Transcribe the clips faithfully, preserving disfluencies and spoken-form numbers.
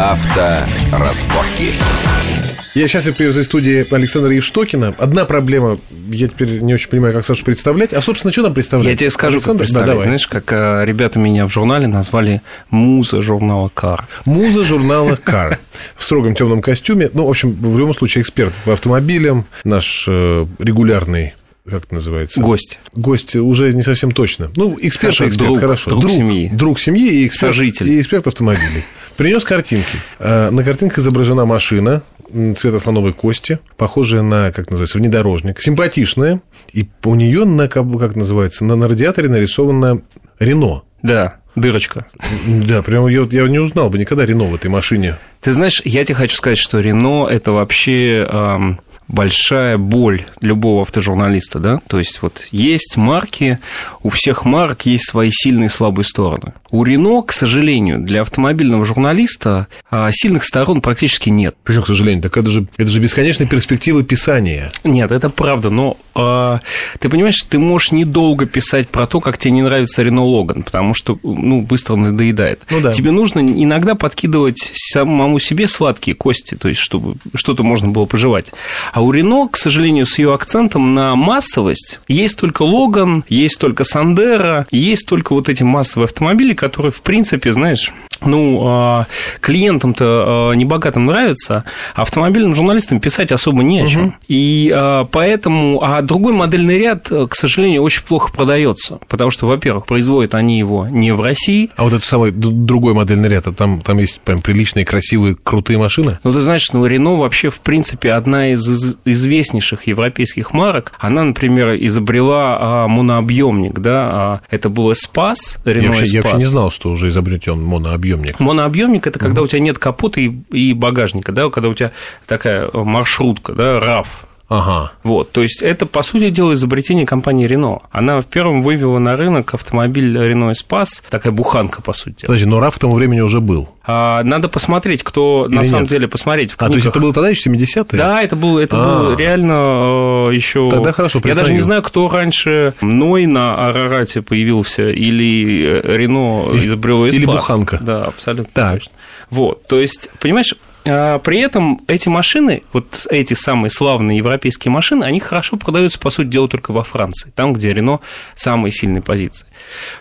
Авторазборки. Я сейчас и привезу из студии Александра Ештокина. Одна проблема, я теперь не очень понимаю, как Сашу представлять. А, собственно, что там представлять? Я тебе скажу, Александр, как представлять. Да, знаешь, как э, ребята меня в журнале назвали муза журнала «Кар». Муза журнала «Кар». В строгом темном костюме. Ну, в общем, в любом случае, эксперт по автомобилям. Наш э, регулярный... Как это называется? Гость. Гость уже не совсем точно. Ну, эксперт, хорошо, эксперт, друг, хорошо. Друг, друг семьи. Друг семьи и эксперт, и эксперт автомобилей. Принес картинки. На картинках изображена машина цвета слоновой кости, похожая на, как называется, внедорожник. Симпатичная. И у нее на, как называется, на, на радиаторе нарисована Рено. Да. Дырочка. Да, прям я, я не узнал бы никогда Рено в этой машине. Ты знаешь, я тебе хочу сказать, что Рено – это вообще эм, большая боль любого автожурналиста, да? То есть, вот есть марки, у всех марок есть свои сильные и слабые стороны. У Рено, к сожалению, для автомобильного журналиста сильных сторон практически нет. Почему, к сожалению? Так это же, это же бесконечная перспектива писания. Нет, это правда, но э, ты понимаешь, ты можешь недолго писать про то, как тебе не нравится Renault Logan, потому что... ну, быстро надоедает. Ну, да. Тебе нужно иногда подкидывать самому себе сладкие кости, то есть, чтобы что-то можно было пожевать. А у Рено, к сожалению, с ее акцентом на массовость, есть только Логан, есть только Сандеро, есть только вот эти массовые автомобили, которые, в принципе, знаешь, ну, клиентам-то небогатым нравятся, а автомобильным журналистам писать особо не о чем. Угу. И поэтому... А другой модельный ряд, к сожалению, очень плохо продается, потому что, во-первых, производят они его не в России, России. А вот этот самый другой модельный ряд, а там, там есть прям приличные, красивые, крутые машины? Ну, ты знаешь, ну, Рено вообще, в принципе, одна из известнейших европейских марок. Она, например, изобрела а, монообъемник, да, а, это был Espace, Renault Espace. Я вообще не знал, что уже изобретен монообъемник. Монообъемник – это когда mm-hmm. у тебя нет капота и, и багажника, да, когда у тебя такая маршрутка, да, раф. Ага. Вот, то есть это, по сути дела, изобретение компании Renault. Она первым вывела на рынок автомобиль Renault Espace, такая буханка, по сути дела. Подожди, но раф к тому времени уже был. А, надо посмотреть, кто или на самом нет? деле посмотреть в книгах. А, то есть это было тогда еще семидесятые? Да, это было, это было реально э, еще. Тогда хорошо, признаю. Я даже не знаю, кто раньше мной на Арарате появился, или Renault изобрело Espace. Или буханка. Да, абсолютно. Так. Вот, то есть, понимаешь... При этом эти машины, вот эти самые славные европейские машины, они хорошо продаются, по сути дела, только во Франции, там, где Рено самые сильные позиции.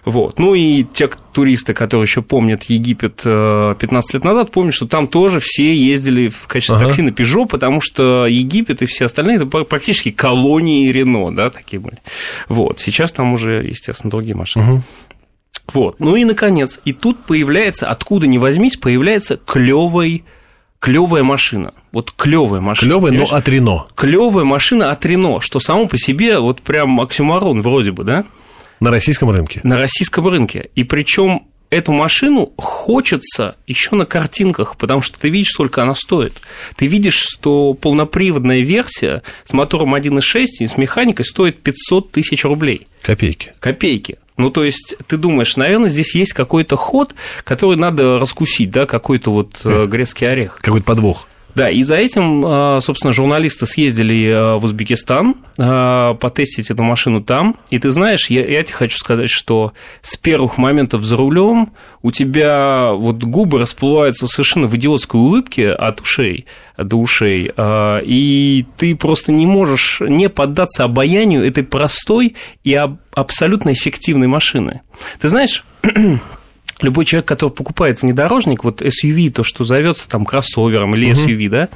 Вот. Ну и те туристы, которые еще помнят Египет пятнадцать лет назад, помнят, что там тоже все ездили в качестве ага. такси на Peugeot, потому что Египет и все остальные это практически колонии Рено, да, такие были. Вот. Сейчас там уже, естественно, другие машины. Угу. Вот. Ну и наконец, и тут появляется, откуда ни возьмись, появляется клёвый. Клёвая машина. Вот клёвая машина. Клёвая, но от Рено. Клёвая машина от Рено, что само по себе вот прям оксюморон вроде бы, да? На российском рынке. На российском рынке. И причем эту машину хочется еще на картинках, потому что ты видишь, сколько она стоит. Ты видишь, что полноприводная версия с мотором один и шесть и с механикой стоит пятьсот тысяч рублей. Копейки. Копейки. Ну, то есть, ты думаешь, наверное, здесь есть какой-то ход, который надо раскусить, да, какой-то вот грецкий орех. Какой-то подвох. Да, и за этим, собственно, журналисты съездили в Узбекистан потестить эту машину там. И ты знаешь, я, я тебе хочу сказать, что с первых моментов за рулем у тебя вот губы расплываются совершенно в идиотской улыбке от ушей до ушей, и ты просто не можешь не поддаться обаянию этой простой и абсолютно эффективной машины. Ты знаешь... Любой человек, который покупает внедорожник, вот эс ю ви, то, что зовется там кроссовером или эс ю ви, uh-huh. да,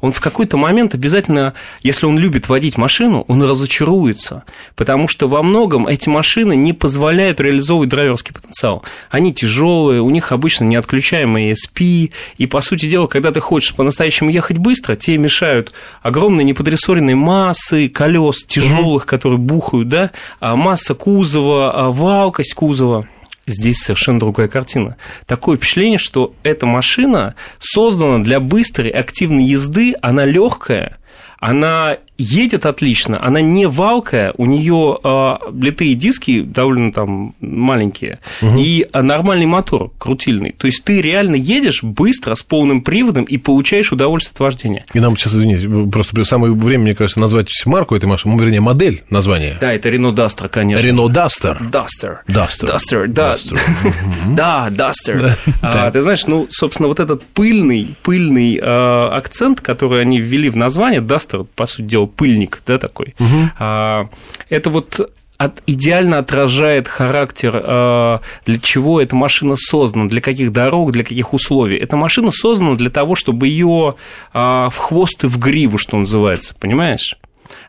он в какой-то момент обязательно, если он любит водить машину, он разочаруется, потому что во многом эти машины не позволяют реализовывать драйверский потенциал. Они тяжелые, у них обычно неотключаемые и эс пи, и, по сути дела, когда ты хочешь по-настоящему ехать быстро, тебе мешают огромные неподрессоренные массы колес тяжелых, uh-huh. которые бухают, да, масса кузова, валкость кузова. Здесь совершенно другая картина. Такое впечатление, что эта машина создана для быстрой, активной езды, она легкая, она едет отлично, она не валкая, у нее э, литые диски довольно там маленькие, угу. и нормальный мотор крутильный. То есть ты реально едешь быстро, с полным приводом, и получаешь удовольствие от вождения. И нам сейчас, извините, просто самое время, мне кажется, назвать марку этой машины, вернее, модель названия. Да, это Renault Duster, конечно. Renault Duster. Duster. Duster. Duster, да. Duster. Да, Duster. А, ты знаешь, ну, собственно, вот этот пыльный, пыльный э, акцент, который они ввели в название, Duster, по сути дела, пыльник, да, такой. Угу. А, это вот от, идеально отражает характер, а, для чего эта машина создана, для каких дорог, для каких условий. Эта машина создана для того, чтобы ее а, в хвост и в гриву, что называется, понимаешь?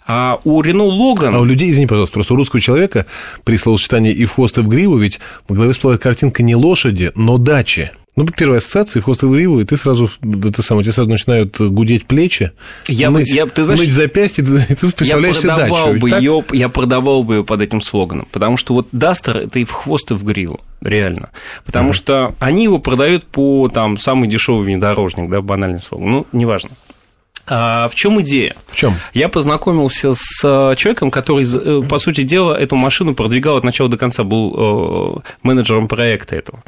А у Renault Logan... А у людей, извини, пожалуйста, просто у русского человека при словосочетании «и в хвост, и в гриву» ведь в голове всплывает картинка не лошади, но дачи. Ну, первая ассоциация, хвост и в гриву, и ты сразу, это самое, тебе сразу начинают гудеть плечи, я мыть, бы, я, ты знаешь, мыть запястье, и ты представляешь себе дачу. Бы ее, я продавал бы ее под этим слоганом, потому что вот Duster – это и в хвост, и в гриву, реально. Потому mm-hmm. что они его продают по там, самый дешевый внедорожник, да, банальный слоган, ну, неважно. А в чем идея? В чем? Я познакомился с человеком, который, по сути дела, эту машину продвигал от начала до конца, был менеджером проекта этого.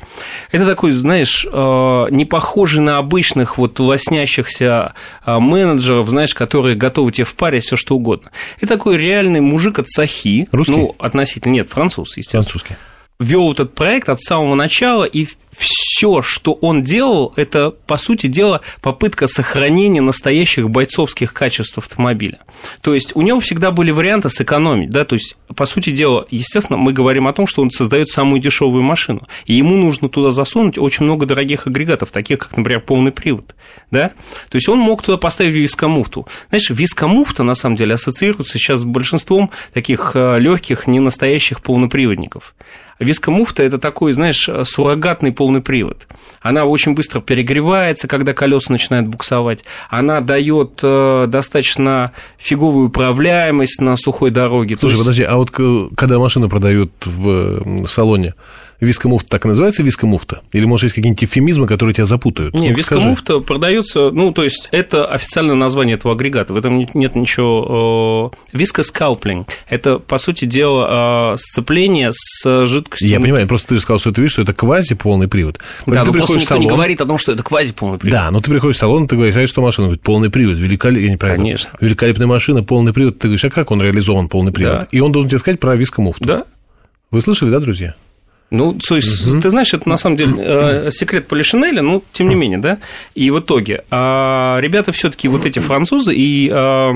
Это такой, знаешь, не похожий на обычных вот лоснящихся менеджеров, знаешь, которые готовы тебе впарить все что угодно. Это такой реальный мужик от Сахи. Русский? Ну, относительно, нет, француз, естественно. Французский. Вел этот проект от самого начала, и все, что он делал, это, по сути дела, попытка сохранения настоящих бойцовских качеств автомобиля. То есть у него всегда были варианты сэкономить, да, то есть, по сути дела, естественно, мы говорим о том, что он создает самую дешевую машину, и ему нужно туда засунуть очень много дорогих агрегатов, таких как, например, полный привод, да, то есть он мог туда поставить вискомуфту. Знаешь, вискомуфта, на самом деле, ассоциируется сейчас с большинством таких легких, ненастоящих полноприводников. Вискомуфта – это такой, знаешь, суррогатный полный привод. Она очень быстро перегревается, когда колеса начинают буксовать. Она дает достаточно фиговую управляемость на сухой дороге. Слушай, есть... подожди, а вот когда машину продают в салоне, вискомуфта так и называется, вискомуфта? Или, может, есть какие-нибудь эвфемизмы, которые тебя запутают? Нет, ну, вискомуфта продается, ну, то есть, это официальное название этого агрегата, в этом нет ничего... Вискоскалплинг – это, по сути дела, сцепление с жидкостью... Я понимаю, просто ты же сказал, что ты видишь, что это квази-полный привод. Да, но просто никто салон... не говорит о том, что это квази-полный привод. Да, но ты приходишь в салон, ты говоришь, а что машина? Говорит, полный привод, великолепная... Конечно. Великолепная машина, полный привод. Ты говоришь, а как он реализован, полный привод? Да. И он должен тебе сказать про вискомуфту. Да. Вы слышали, да, друзья? Ну, то есть, угу. ты знаешь, это на самом деле э, секрет Полишинеля, но тем не менее, да. И в итоге э, ребята все-таки вот эти французы, и э,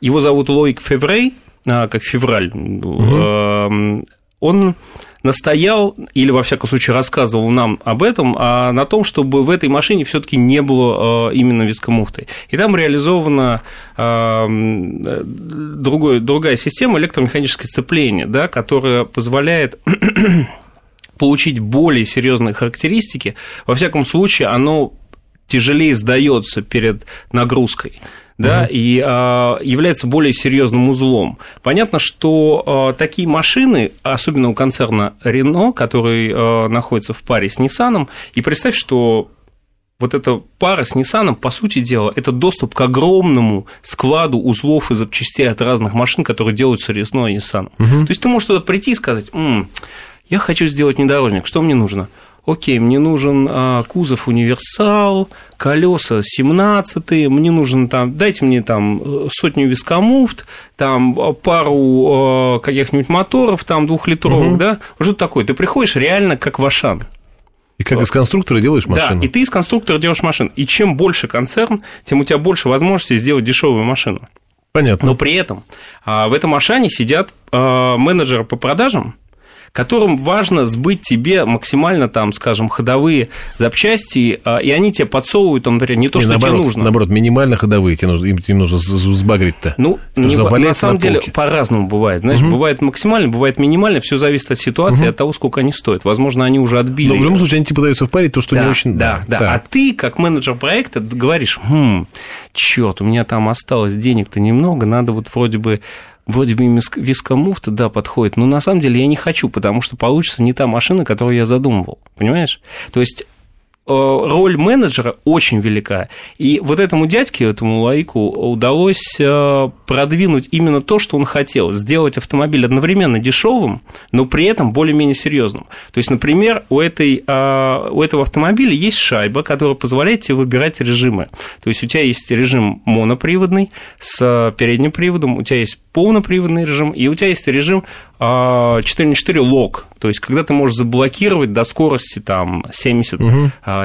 его зовут Loïc Février, э, как февраль, угу. э, он настоял, или, во всяком случае, рассказывал нам об этом, а на том, чтобы в этой машине все-таки не было именно вискомуфты. И там реализована другой, другая система электромеханическое сцепление, да, которая позволяет получить более серьезные характеристики, во всяком случае, оно тяжелее сдается перед нагрузкой, да, угу. и а, является более серьезным узлом. Понятно, что а, такие машины, особенно у концерна Renault, который а, находится в паре с Nissan, и представь, что вот эта пара с Nissan, по сути дела, это доступ к огромному складу узлов и запчастей от разных машин, которые делаются Renault и Nissan. Угу. То есть ты можешь туда прийти и сказать... М-м, я хочу сделать внедорожник. Что мне нужно? Окей, мне нужен а, кузов универсал, колеса семнадцатые, мне нужен там, дайте мне там сотню вискомуфт, там пару а, каких-нибудь моторов, там двухлитровых, угу. да? Что-то такое. Ты приходишь реально как в Ашан. И как вот. Из конструктора делаешь машину. Да, и ты из конструктора делаешь машину. И чем больше концерн, тем у тебя больше возможностей сделать дешевую машину. Понятно. Но при этом а, в этом Ашане сидят а, менеджеры по продажам, которым важно сбыть тебе максимально, там, скажем, ходовые запчасти, и они тебе подсовывают, например, не то, не, что наоборот, тебе нужно. Наоборот, минимально ходовые, тебе нужно, им, им нужно сбагрить-то. Ну, не, на самом на деле, по-разному бывает. Знаешь, угу. бывает максимально, бывает минимально, все зависит от ситуации, угу. от того, сколько они стоят. Возможно, они уже отбили. Но в любом ее. случае, они тебе пытаются впарить то, что да, не очень... Да, да, да. А ты, как менеджер проекта, говоришь, хм, чёрт, у меня там осталось денег-то немного, надо вот вроде бы... Вроде бы вискомуфта, да, подходит, но на самом деле я не хочу, потому что получится не та машина, которую я задумывал, понимаешь? То есть роль менеджера очень велика. И вот этому дядьке, этому Лоику, удалось продвинуть именно то, что он хотел. Сделать автомобиль одновременно дешевым, но при этом более-менее серьезным. То есть, например, у, этой, у этого автомобиля есть шайба, которая позволяет тебе выбирать режимы. То есть, у тебя есть режим моноприводный с передним приводом, у тебя есть полноприводный режим, и у тебя есть режим четыре на четыре лог. То есть, когда ты можешь заблокировать до скорости там, семьдесят,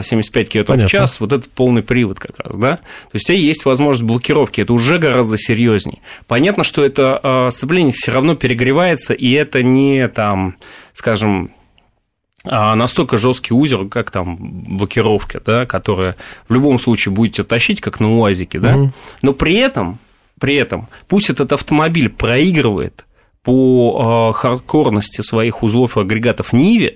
семьдесят пять километров Понятно. В час, вот это полный привод как раз, да? То есть, у тебя есть возможность блокировки, это уже гораздо серьезнее. Понятно, что это сцепление все равно перегревается, и это не, там, скажем, настолько жесткий узел, как там блокировка, да, которая в любом случае будет тебя тащить, как на УАЗике, да? Угу. Но при этом, при этом, пусть этот автомобиль проигрывает по хардкорности своих узлов и агрегатов Ниве,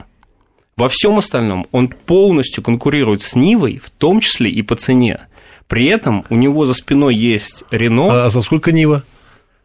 во всем остальном он полностью конкурирует с Нивой, в том числе и по цене. При этом у него за спиной есть Renault. А за сколько Нива?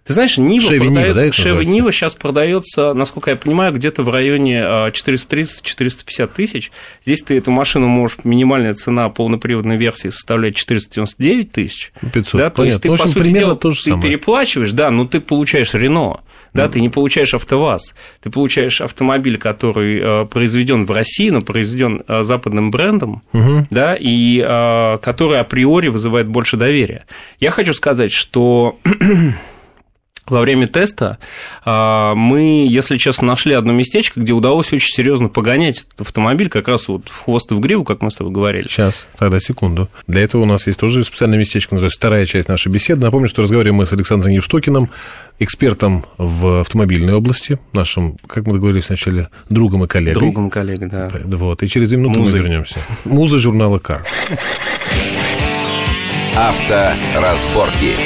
Ты знаешь, Нива Chevy продается, Chevy Нива сейчас продается, насколько я понимаю, где-то в районе четыреста тридцать - четыреста пятьдесят тысяч. Здесь ты эту машину можешь, минимальная цена полноприводной версии составляет четыреста девяносто девять тысяч. пятьсот Да, то есть ты, в общем, по сути дела, ты самое. переплачиваешь, да, но ты получаешь Renault. Да, ты не получаешь АвтоВАЗ, ты получаешь автомобиль, который произведен в России, но произведен западным брендом, угу. да, и который априори вызывает больше доверия. Я хочу сказать, что во время теста мы, если честно, нашли одно местечко, где удалось очень серьезно погонять этот автомобиль, как раз вот в хвост и в гриву, как мы с тобой говорили. Сейчас, тогда секунду. Для этого у нас есть тоже специальное местечко, называется вторая часть нашей беседы. Напомню, что разговариваем мы с Александром Евштокиным, экспертом в автомобильной области, нашим, как мы договорились сначала, другом и коллегой. Другом и коллегой, да. Вот, и через две минуты Музы. мы вернемся. Музы журнала «Кар». Авторазборки.